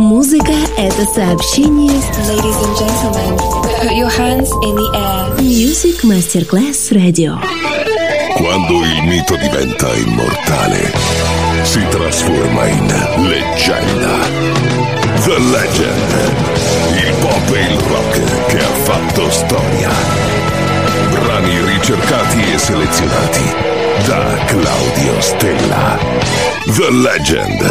Музыка – это сообщение. Ladies and gentlemen, put your hands in the air. Music Masterclass Radio. Quando il mito diventa immortale, si trasforma in leggenda. The Legend. Il pop e il rock che ha fatto storia. Brani ricercati e selezionati da Claudio Stella. The Legend.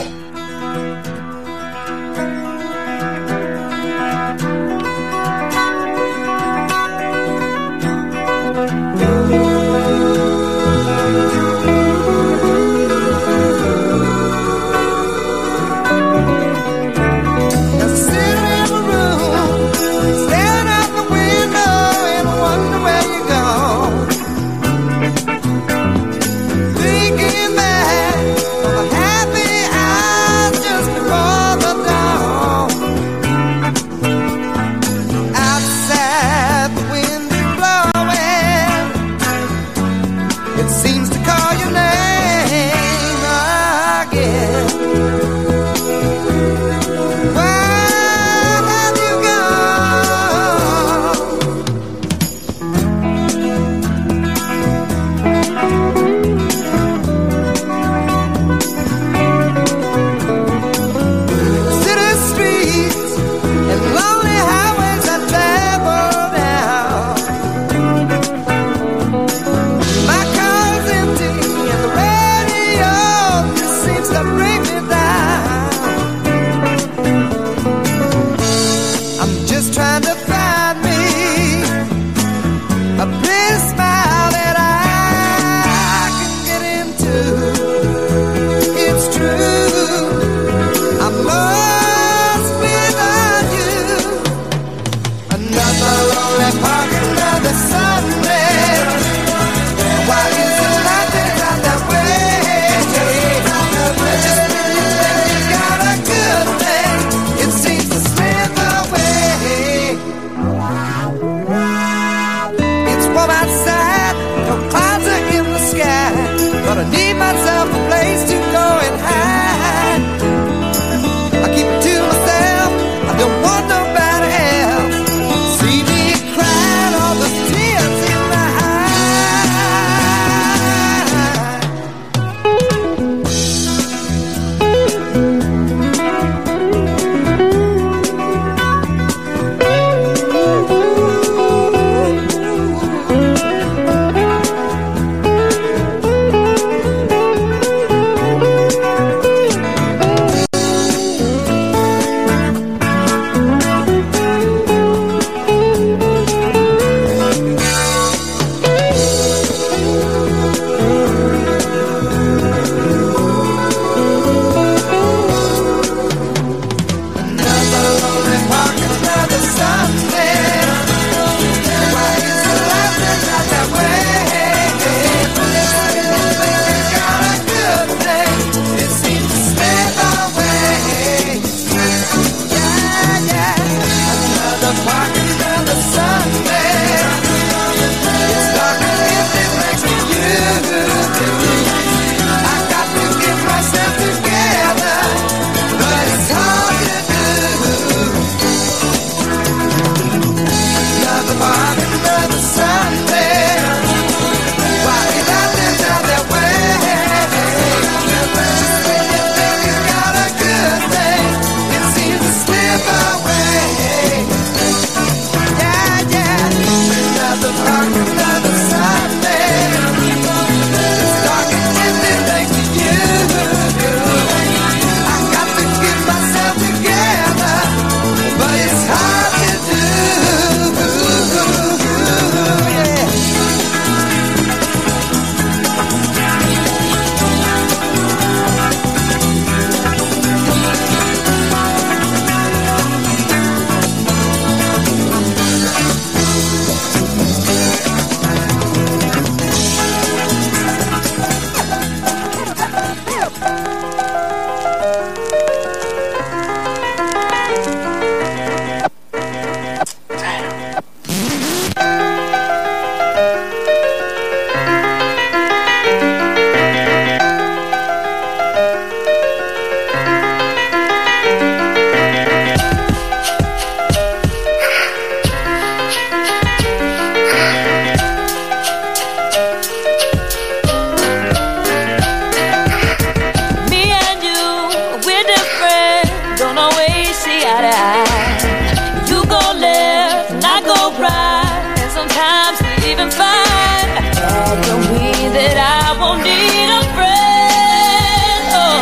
don't need a friend. Oh,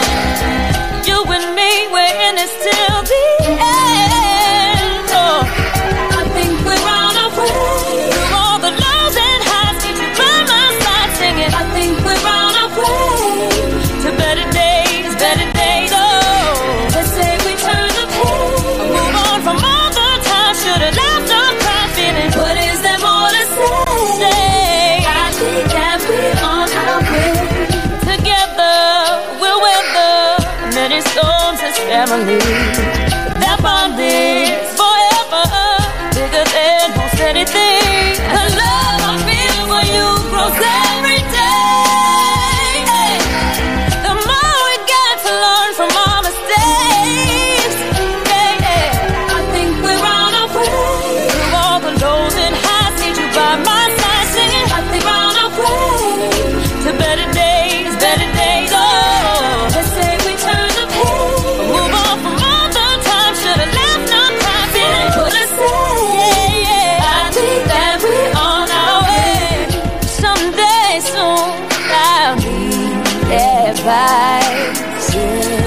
you and me, we're in this till the end. Oh, I think we're on our way through all the lows and highs. Keep you by my side singing. I think we're on our way to better days, oh. They say we turn the page, move on from all the time. Should've left our pride feeling. What is there more to say? Family, that bond is forever, bigger than most anything. The love I feel for you grows every day. The more we got to learn from our mistakes. I think we're on our way through all the lows and highs. Need you by my side singing. I think we're on our way to better days, oh. They say we turn the page.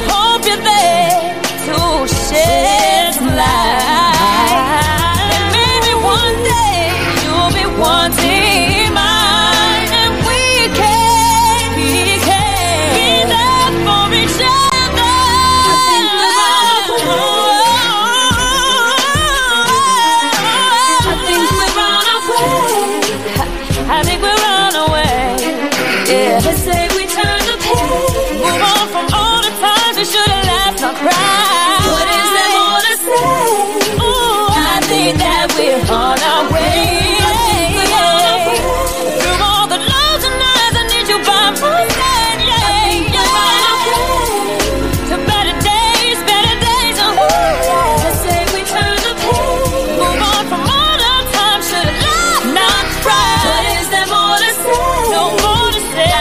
Hope you're there to shed some light, and maybe one day you'll be wanting mine. And we can be there for each other. I think we're on our way. Yeah, they say we turn the page. Move on from all the times we should have laughed, not cried. What is there more to say? Ooh, I think that we're on our way. Through all the lows and highs, I need you by my side. Yeah, I think you're on our way to better days, oh. Let's say we turn the page, move on from all the times should have laughed, not cried. What is there more to say? No more to say.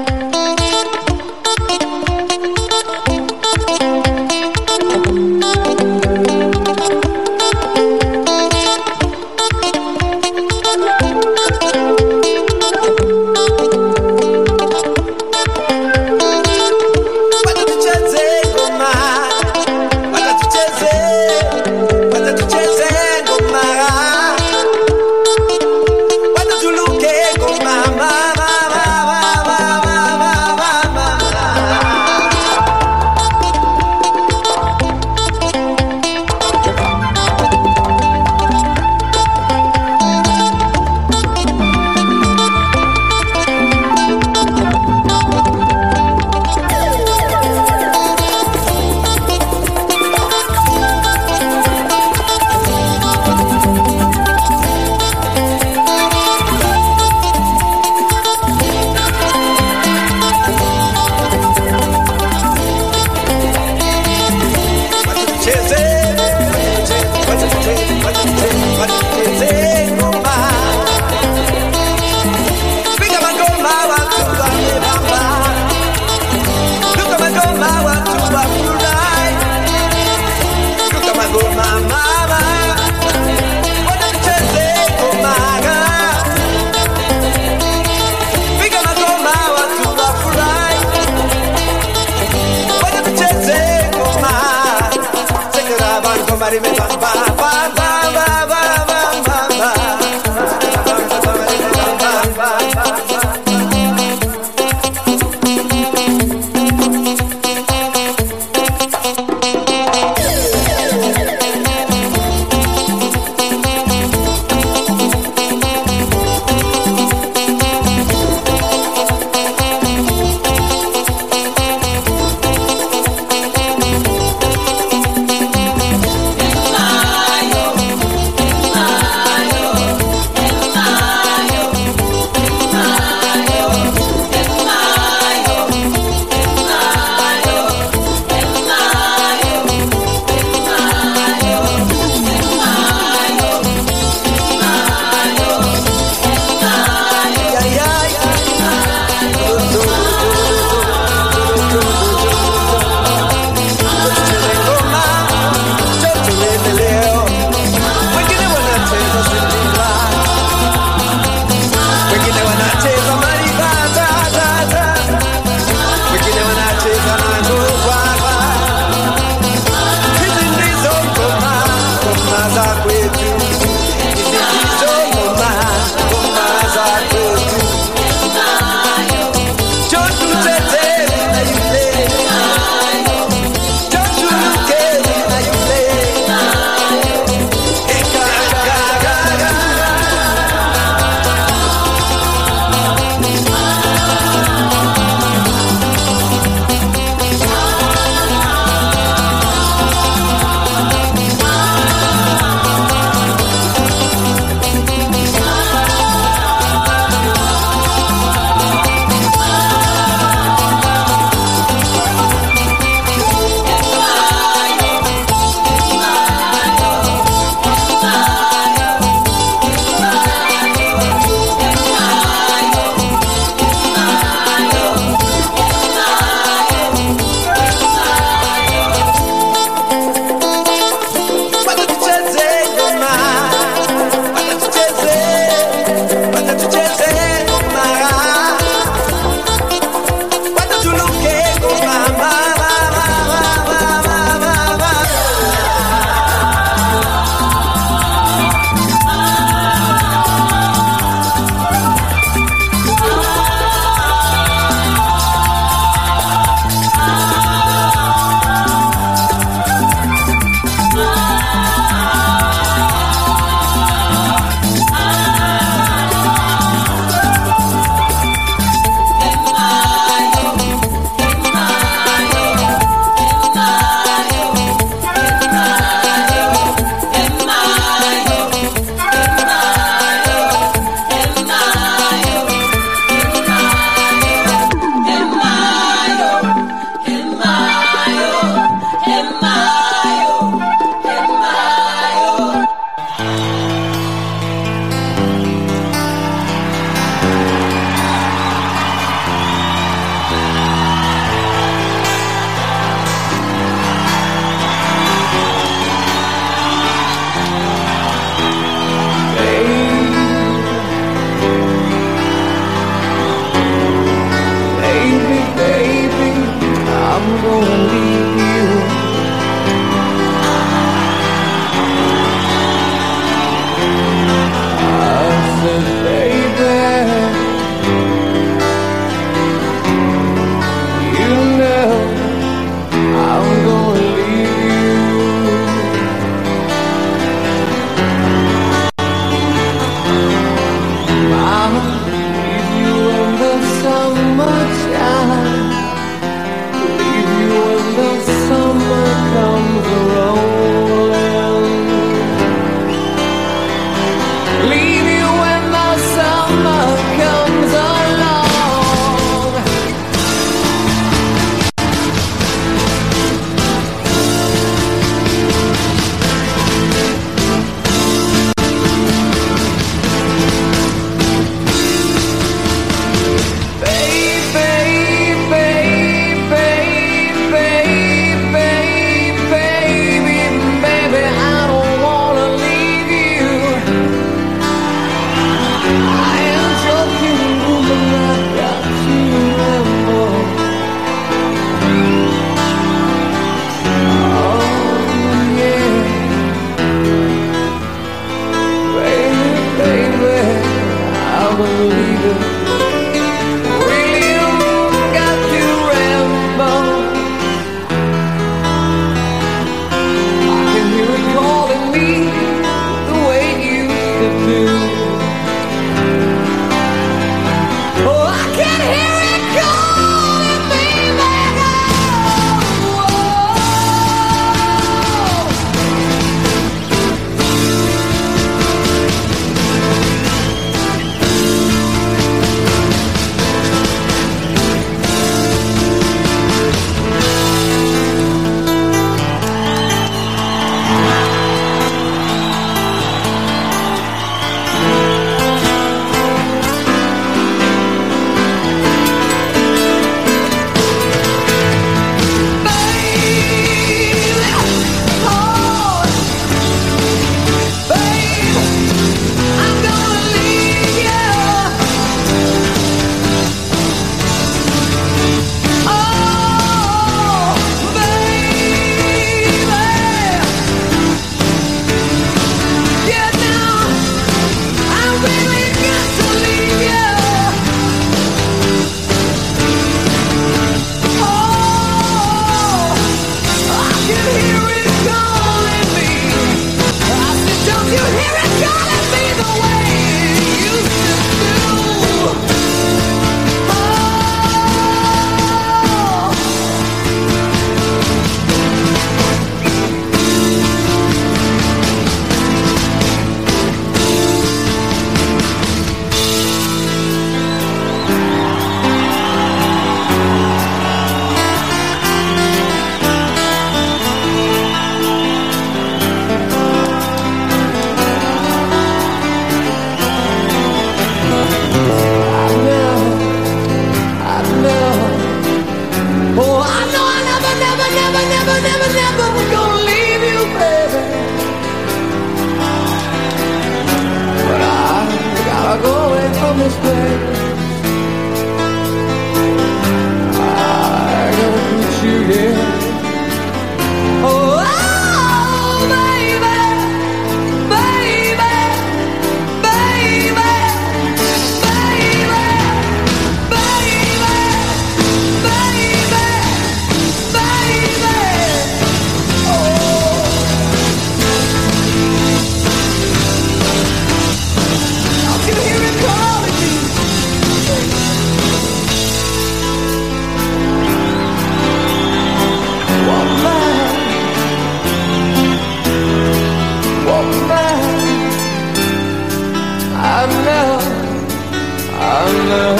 love.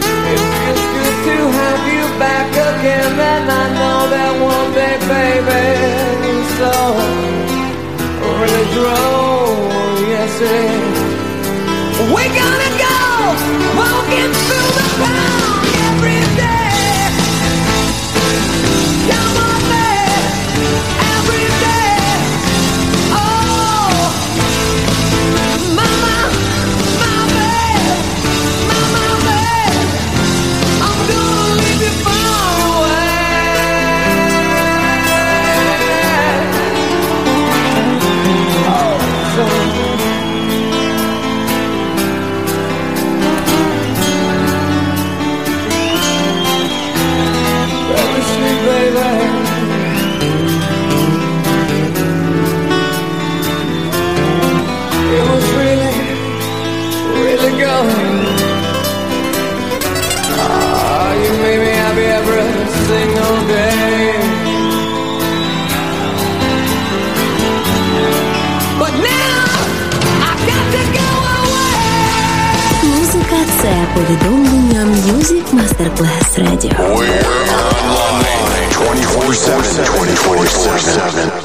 It feels good to have you back again, and I know that one day, baby, you so really grow, yes it. We're gonna go walking through the town every day. Come on, man, every day. Це повідомлення Music Masterclass Radio. We're online 24/7.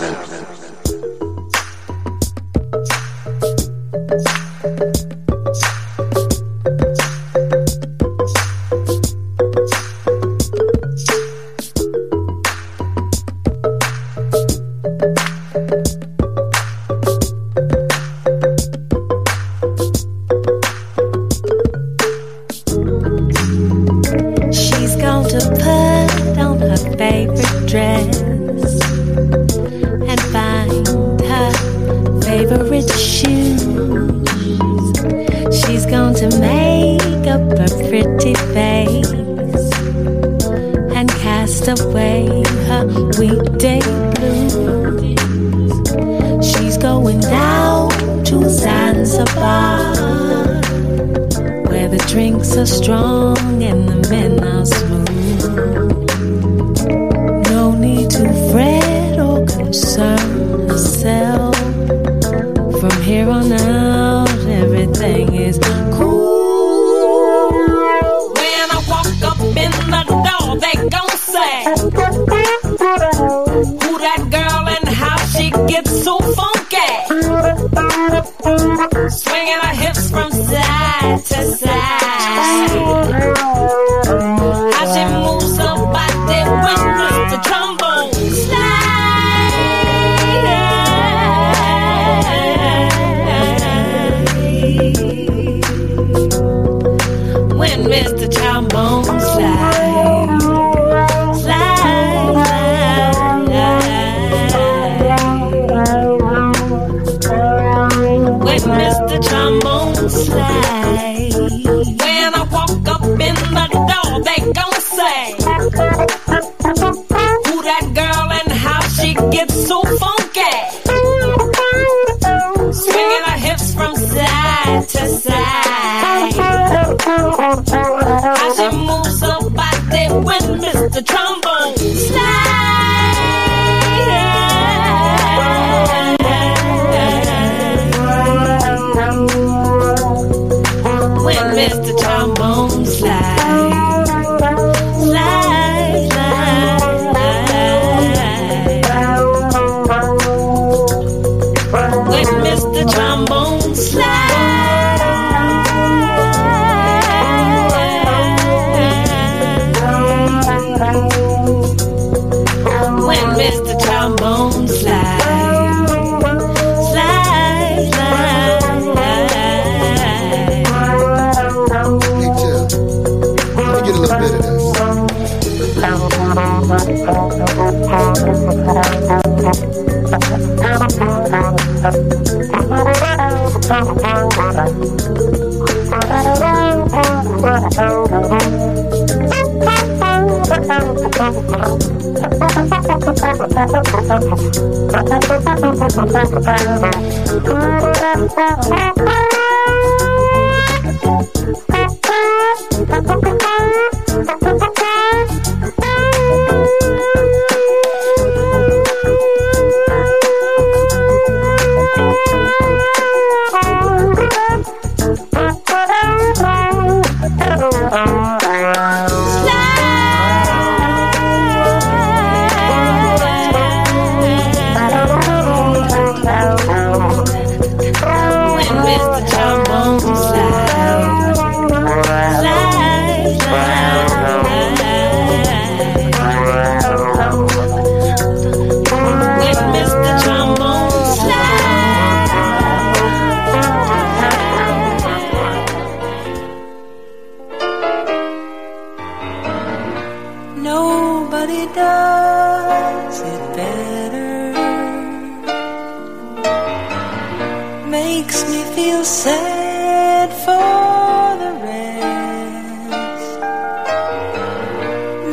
makes me feel sad for the rest.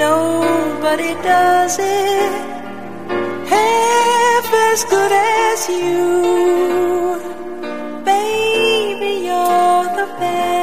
Nobody does it half as good as you. Baby, you're the best.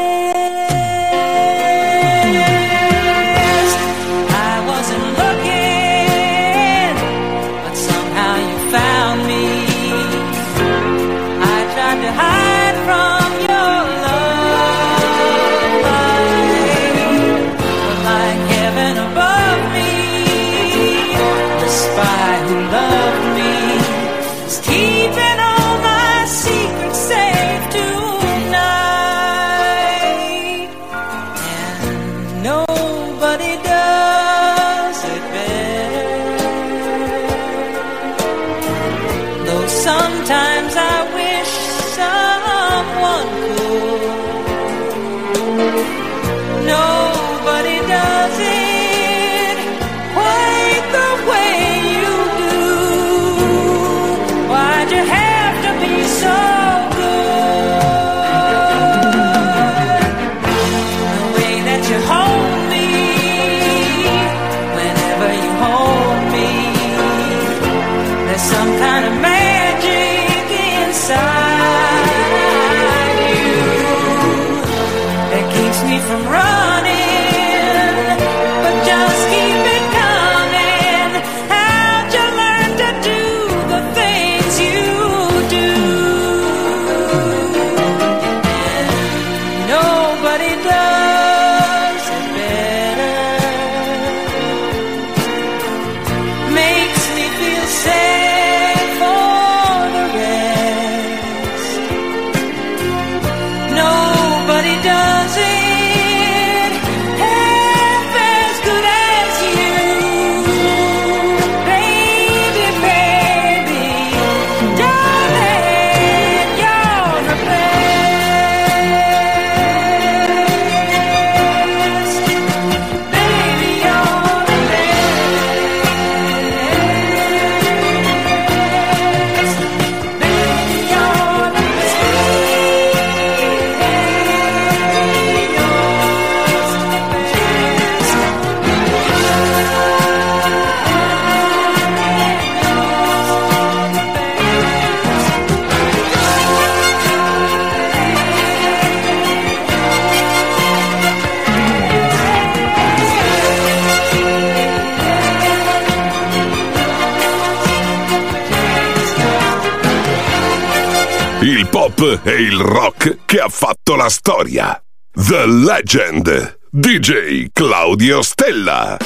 E il rock che ha fatto la storia. The Legend, DJ Claudio Stella.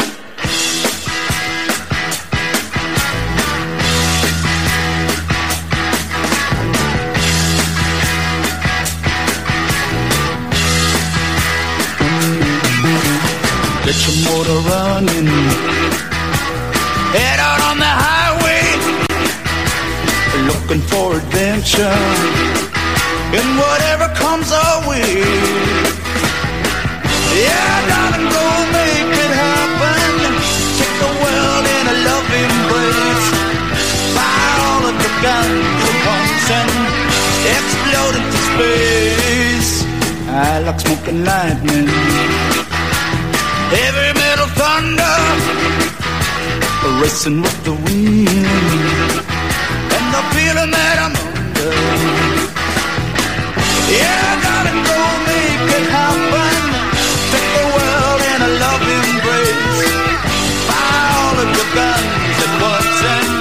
Get your motor running, head out on the highway, looking for adventure and whatever comes our way. Yeah, darling, go make it happen. Take the world in a loving place. Buy all of the guns and pumps and explode into space. I like smoking lightning, heavy metal thunder, racing with the wind, and the feeling that I'm under. Yeah, darling, go make it happen. Take the world in a loving embrace. Buy all of your guns at once and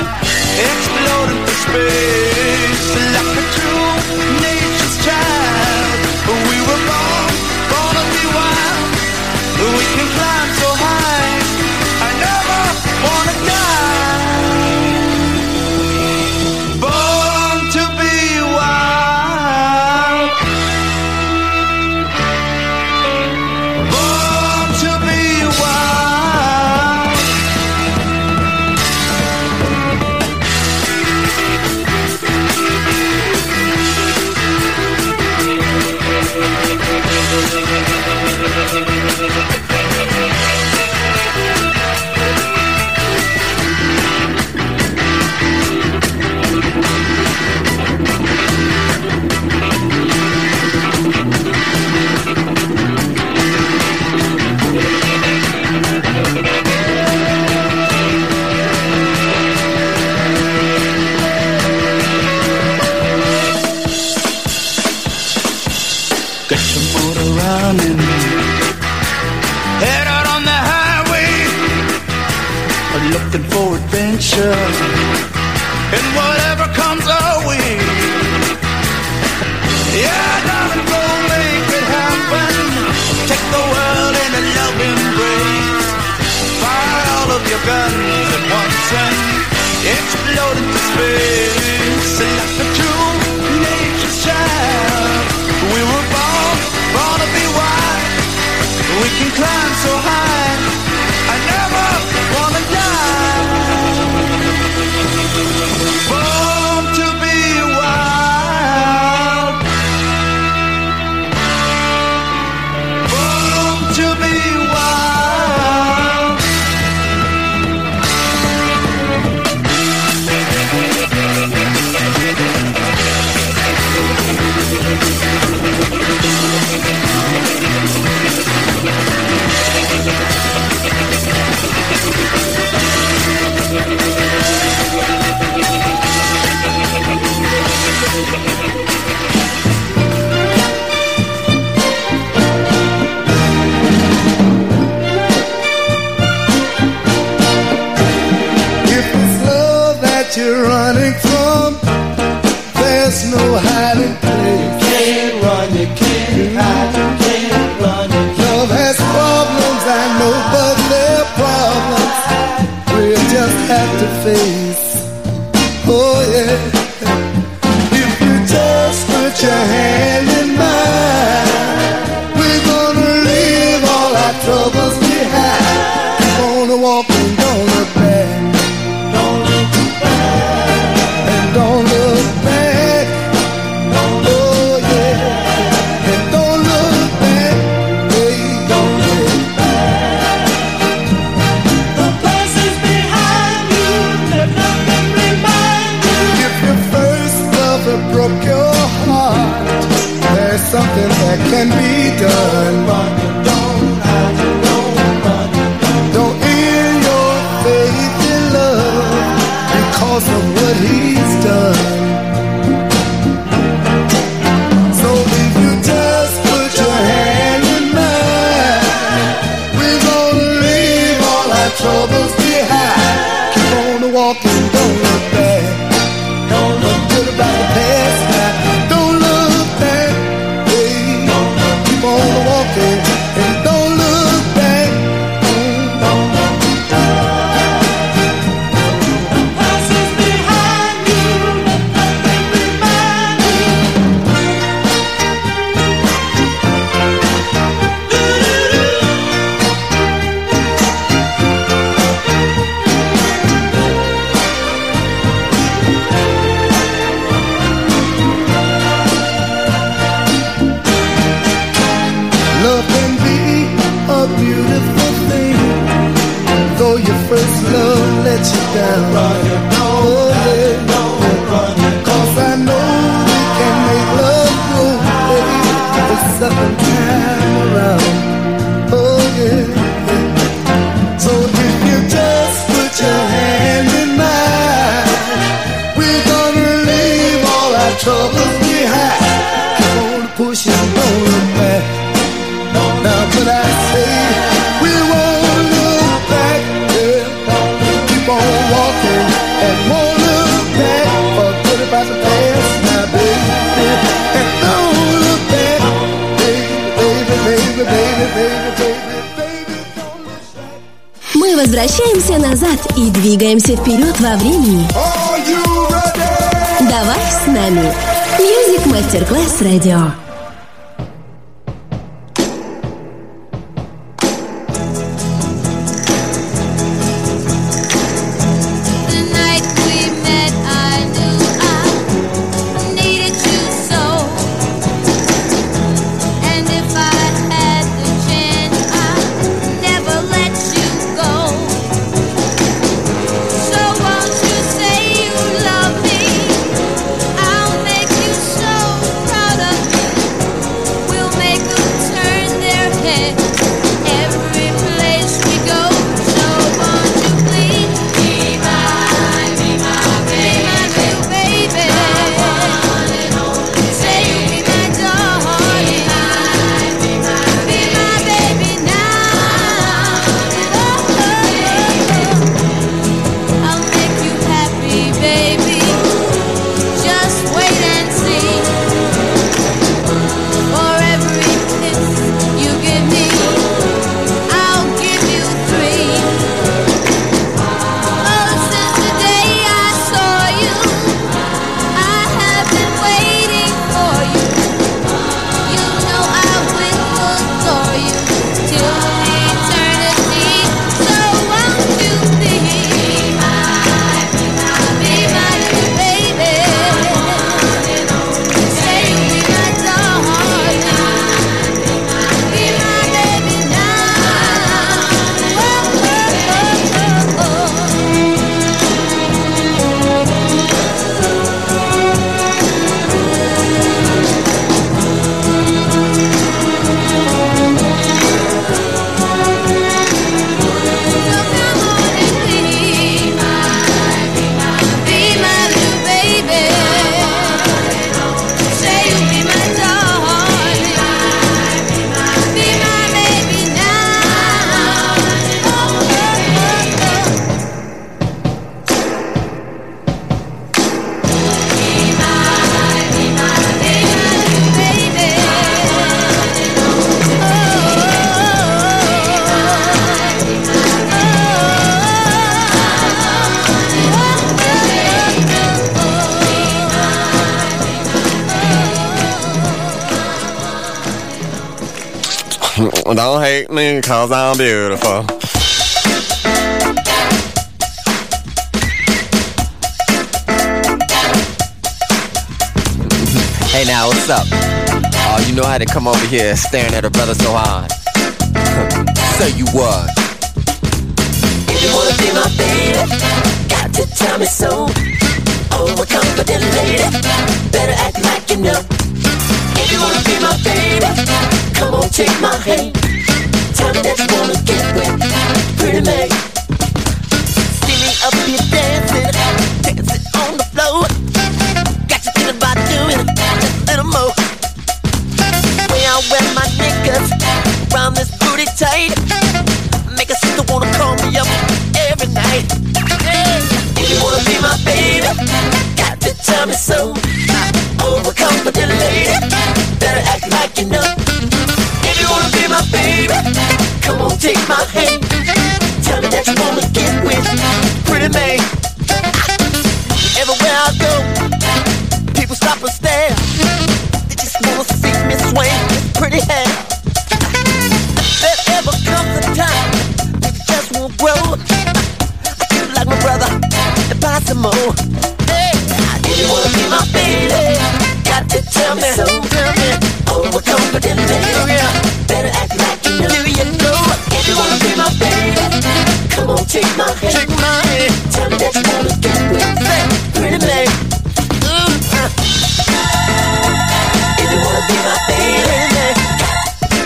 explode into space. Like a true nature's child, we were born, born to be wild. We can climb so high, I never wanna die. running. Head out on the highway, looking for adventure, and whatever comes our way. Yeah, darling, go make it happen. Take the world in a loving embrace. Fire all of your guns at once and explode into space. And let the true nature's child. We were born to be wild. We can climb so high. I never wanna die. Born to be wild. Born to be wild. You're running from, there's no hiding place. You can't run, you can't hide, you can't run, you can't. Love has problems, I know, but they're problems we just have to face. Oh yeah. If you just put your hand in mine, we're gonna leave all our troubles behind. Gonna walk and gonna back. Something that can be done. But you don't have to know. But you don't end your faith in love because of what he's done. So if you just put your hand in mine, we're gonna leave all our troubles behind. Keep on walking, don't look back. Don't look good about the past now. And don't look back. Don't look back. The past is behind you. Let nothing remind you. Beautiful thing, though your first love let you down. Run it, don't run it, 'cause I know we can make love go away the second time around. Oh yeah. So if you just put your hand in mine, we're gonna leave all our troubles behind. Keep on pushing, don't look back. Now could I say? Мы возвращаемся назад и двигаемся вперед во времени. Давай с нами Music Masterclass Radio. Don't hate me 'cause I'm beautiful. Hey now, what's up? Oh, you know I had to come over here staring at her brother so hard. Say you what? If you wanna be my baby, got to tell me so. Overconfident lady, better act like you know. If you wanna be my baby, come on, take my hand. Tell me that you wanna get wet, pretty maid. See me up here dancing, dancing on the floor. Got you thinking about doing just a little more. When I wear my knickers around this booty tight, make a sister wanna call me up every night. If you wanna be my baby, got to tell me so. Overconfident lady, better act like you know. If you wanna be my baby, come on, take my hand. Tell me that you wanna get with pretty maid. Everywhere I go, people stop and stare. They just wanna see me sway with pretty hair. There ever comes a time that you just won't grow. I feel like my brother, to buy some more. If you wanna be my baby, to tell me so, tell me. Overconfident lady, oh, yeah. Better act like you know. Do you know? If you wanna be my baby, come on, take my hand. Take my hand. Tell me that you wanna get with pretty maid. If you wanna be my baby, there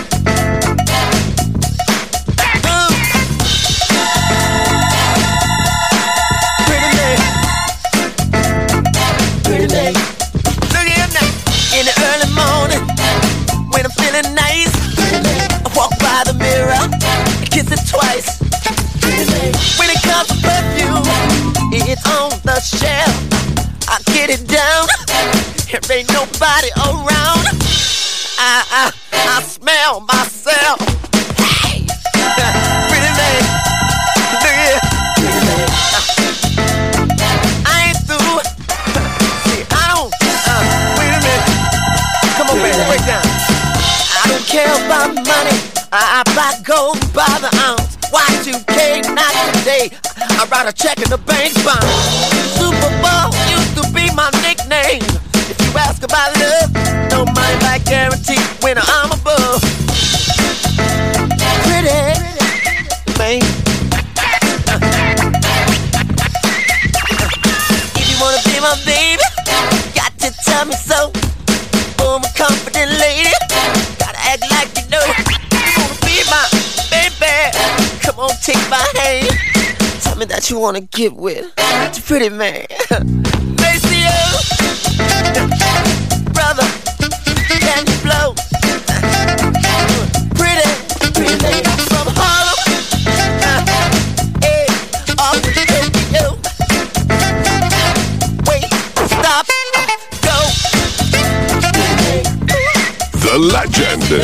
ain't nobody around. I smell myself. Hey, pretty lady, look here. Pretty lady, I ain't through. See, I don't. Wait a minute. Come on, baby, break down. I don't care about money. I buy gold by the ounce. Y2K, not today. I write a check in the bank bond. Super Bowl used to be my nickname. Ask about love, no money back guarantee when I'm above. Pretty, man. If you wanna be my baby, got to tell me so. I'm a confident lady, gotta act like you know. If you wanna be my baby, come on, take my hand. Tell me that you wanna get with a pretty man. Brother, can you blow? Pretty, pretty lady from Harlem. Hey, off the radio. Wait, stop, go. The Legend.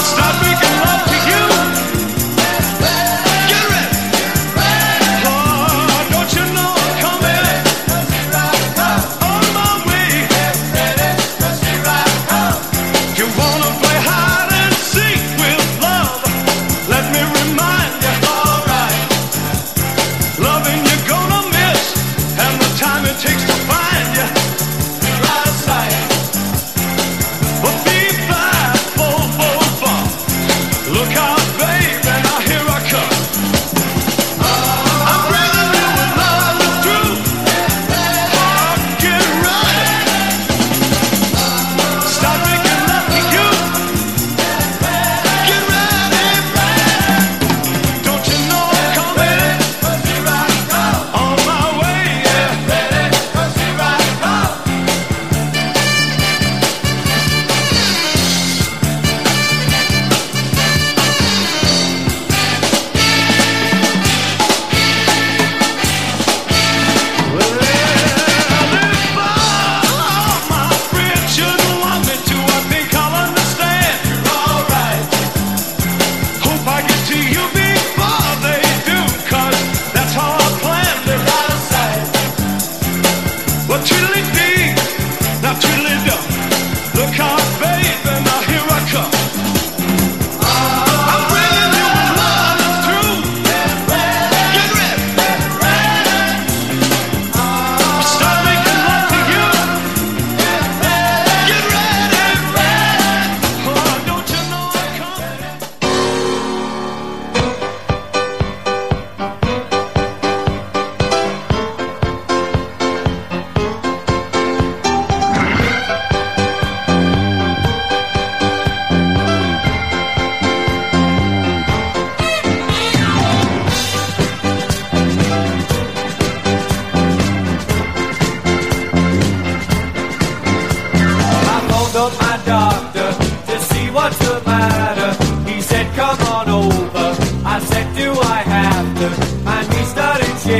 Stop making love to you.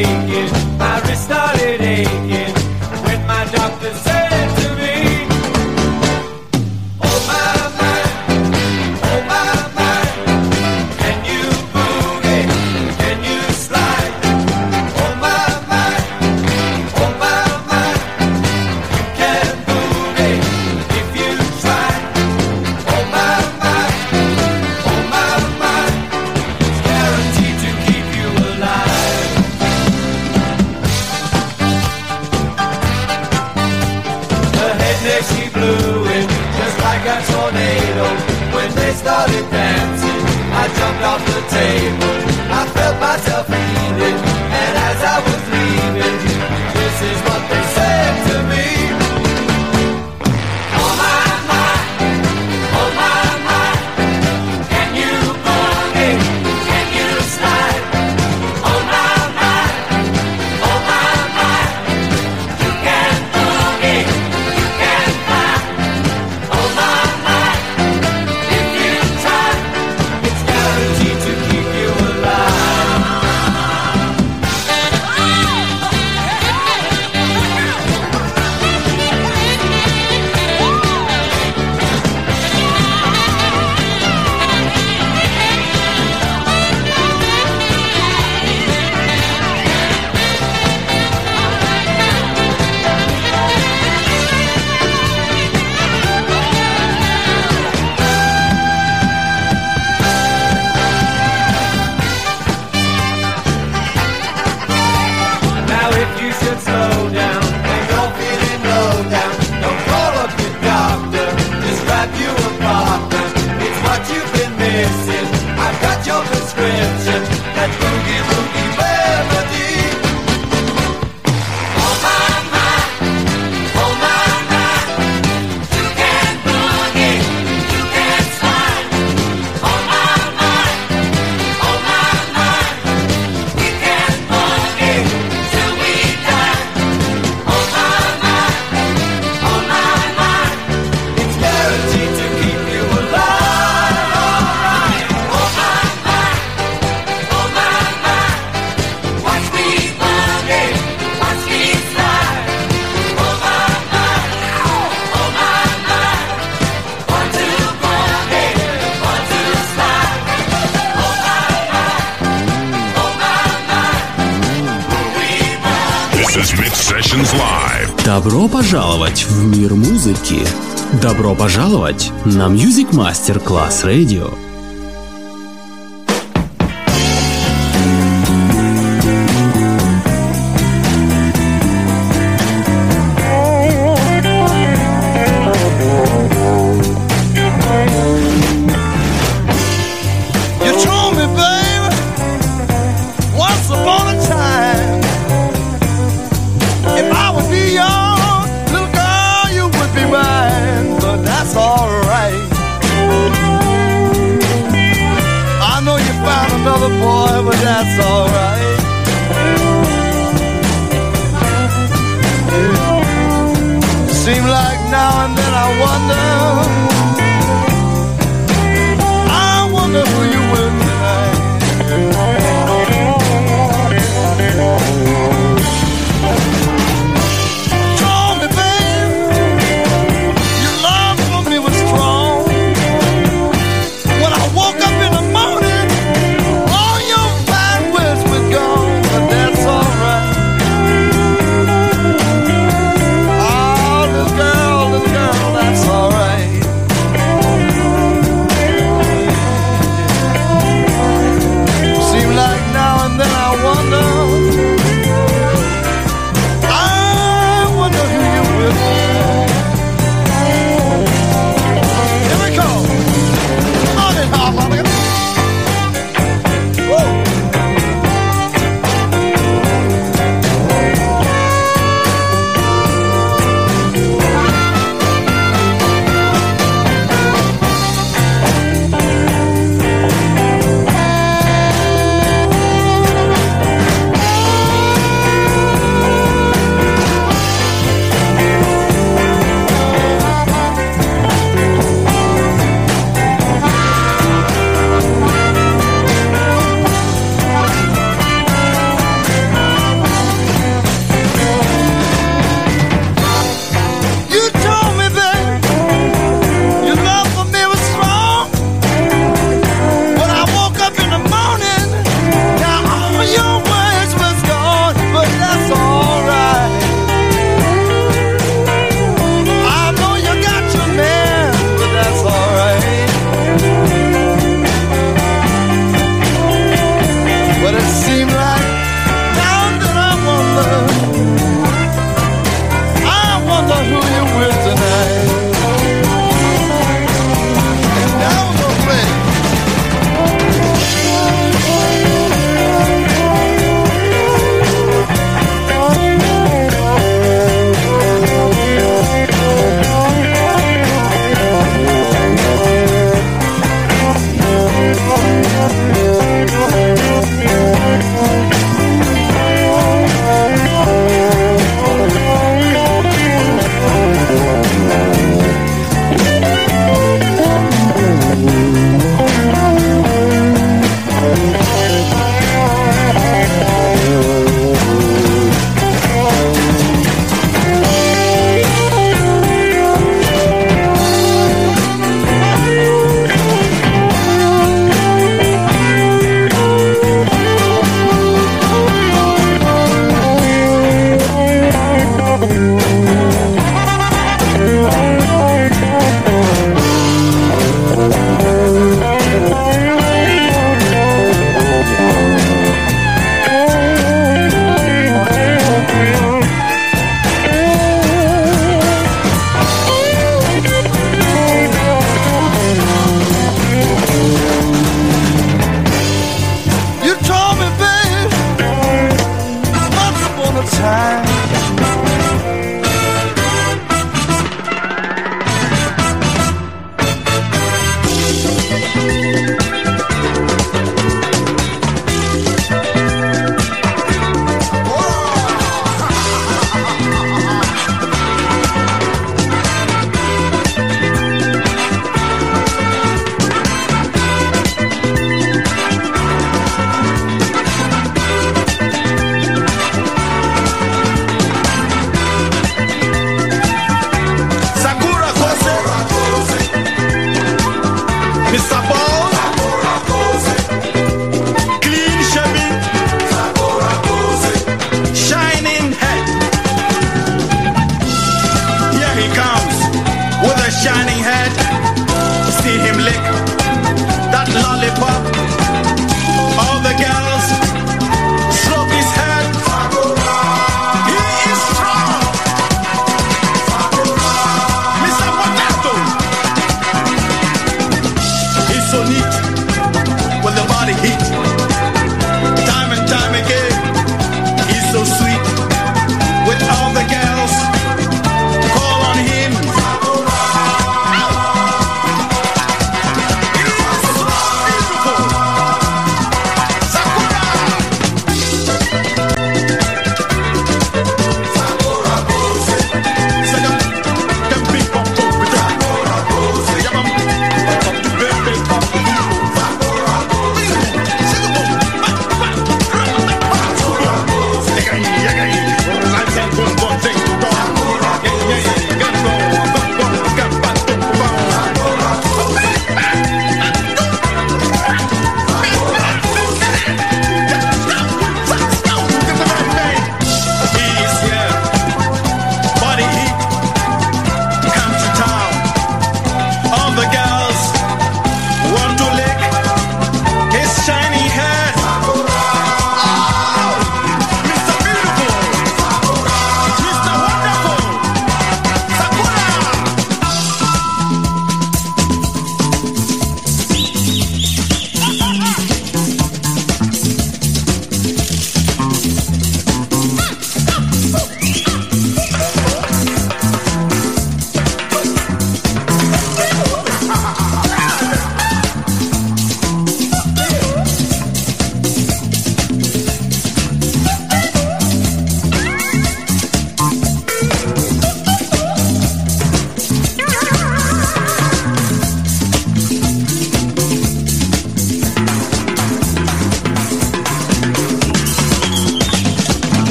aching, my wrist started aching, when my doctor said to me, oh my mind, can you boogie, can you slide, oh my mind, you can boogie, if you try, oh my mind, it's guaranteed to keep you alive. The headache she blew in, just like a tornado, when they started dancing, I jumped off the table, I felt myself leaving, and as I was leaving, this is what they said to me, oh my mind, can you boogie, can you slide, oh my mind, you can boogie, you can fly, oh my mind, if you try, it's guaranteed to keep you alive. Now if you should slow down and you're feeling low down, don't call up your doctor, just grab you a partner. It's what you've been missing, I've got your prescription, that boogie woogie remedy. Oh my mind, you can boogie, you can slide. Oh my mind, we can boogie till we die. Oh my mind, it's guaranteed to keep you alive. Alright, oh my mind, watch me boogie, watch me slide. Oh my mind, want to boogie, want to slide. Oh my mind, we boogie. This is Mid Sessions Live. Добро пожаловать в мир музыки. Добро пожаловать на Music Masterclass Radio. You told me, baby, once upon a time, if I would be young, little girl, you would be mine. But that's alright. I know you found another boy, but that's alright. Seem like now and then I wonder who you will tonight. Told me, babe, your love for me was strong. When I woke up in the morning, all your fine words were gone, but that's alright. Oh, little girl, that's alright.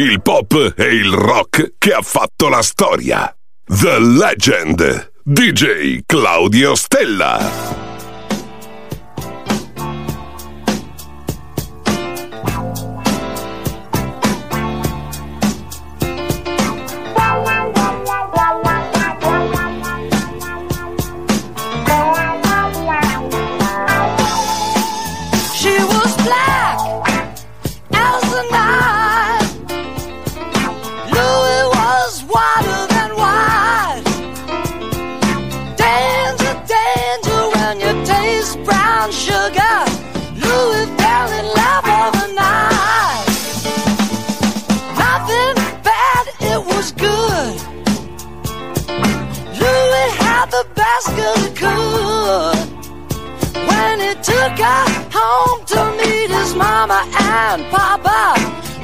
il pop e il rock che ha fatto la storia. The Legend, DJ Claudio Stella. Took her home to meet his mama and papa.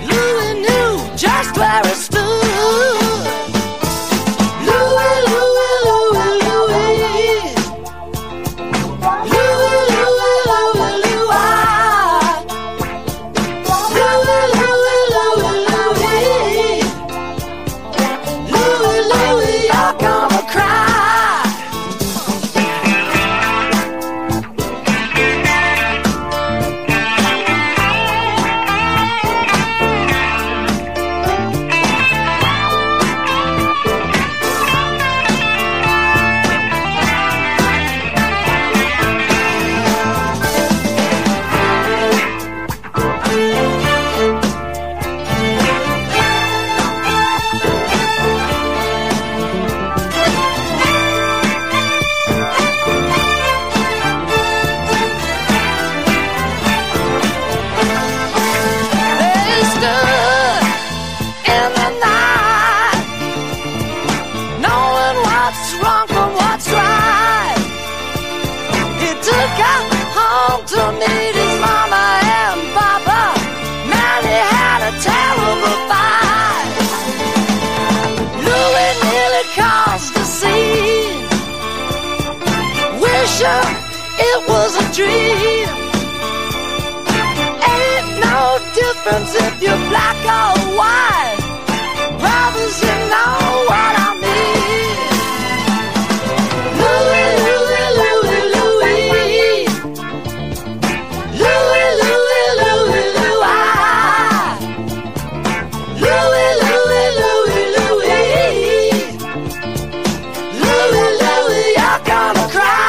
Louie knew just where it stood. Louie, Louie, Louie, Louie. Louie, Louie, Louie, Louie. Louie, Louie, Louie, Louie. Louie, Louie, you're gonna cry. It was a dream. Ain't no difference if you're black or white. Brothers, you know what I mean. Louie, Louie, Louie, Louie. Louie, Louie, Louie, Louie. Louie, Louie, Louie, Louie. Louie, Louie, you're gonna cry.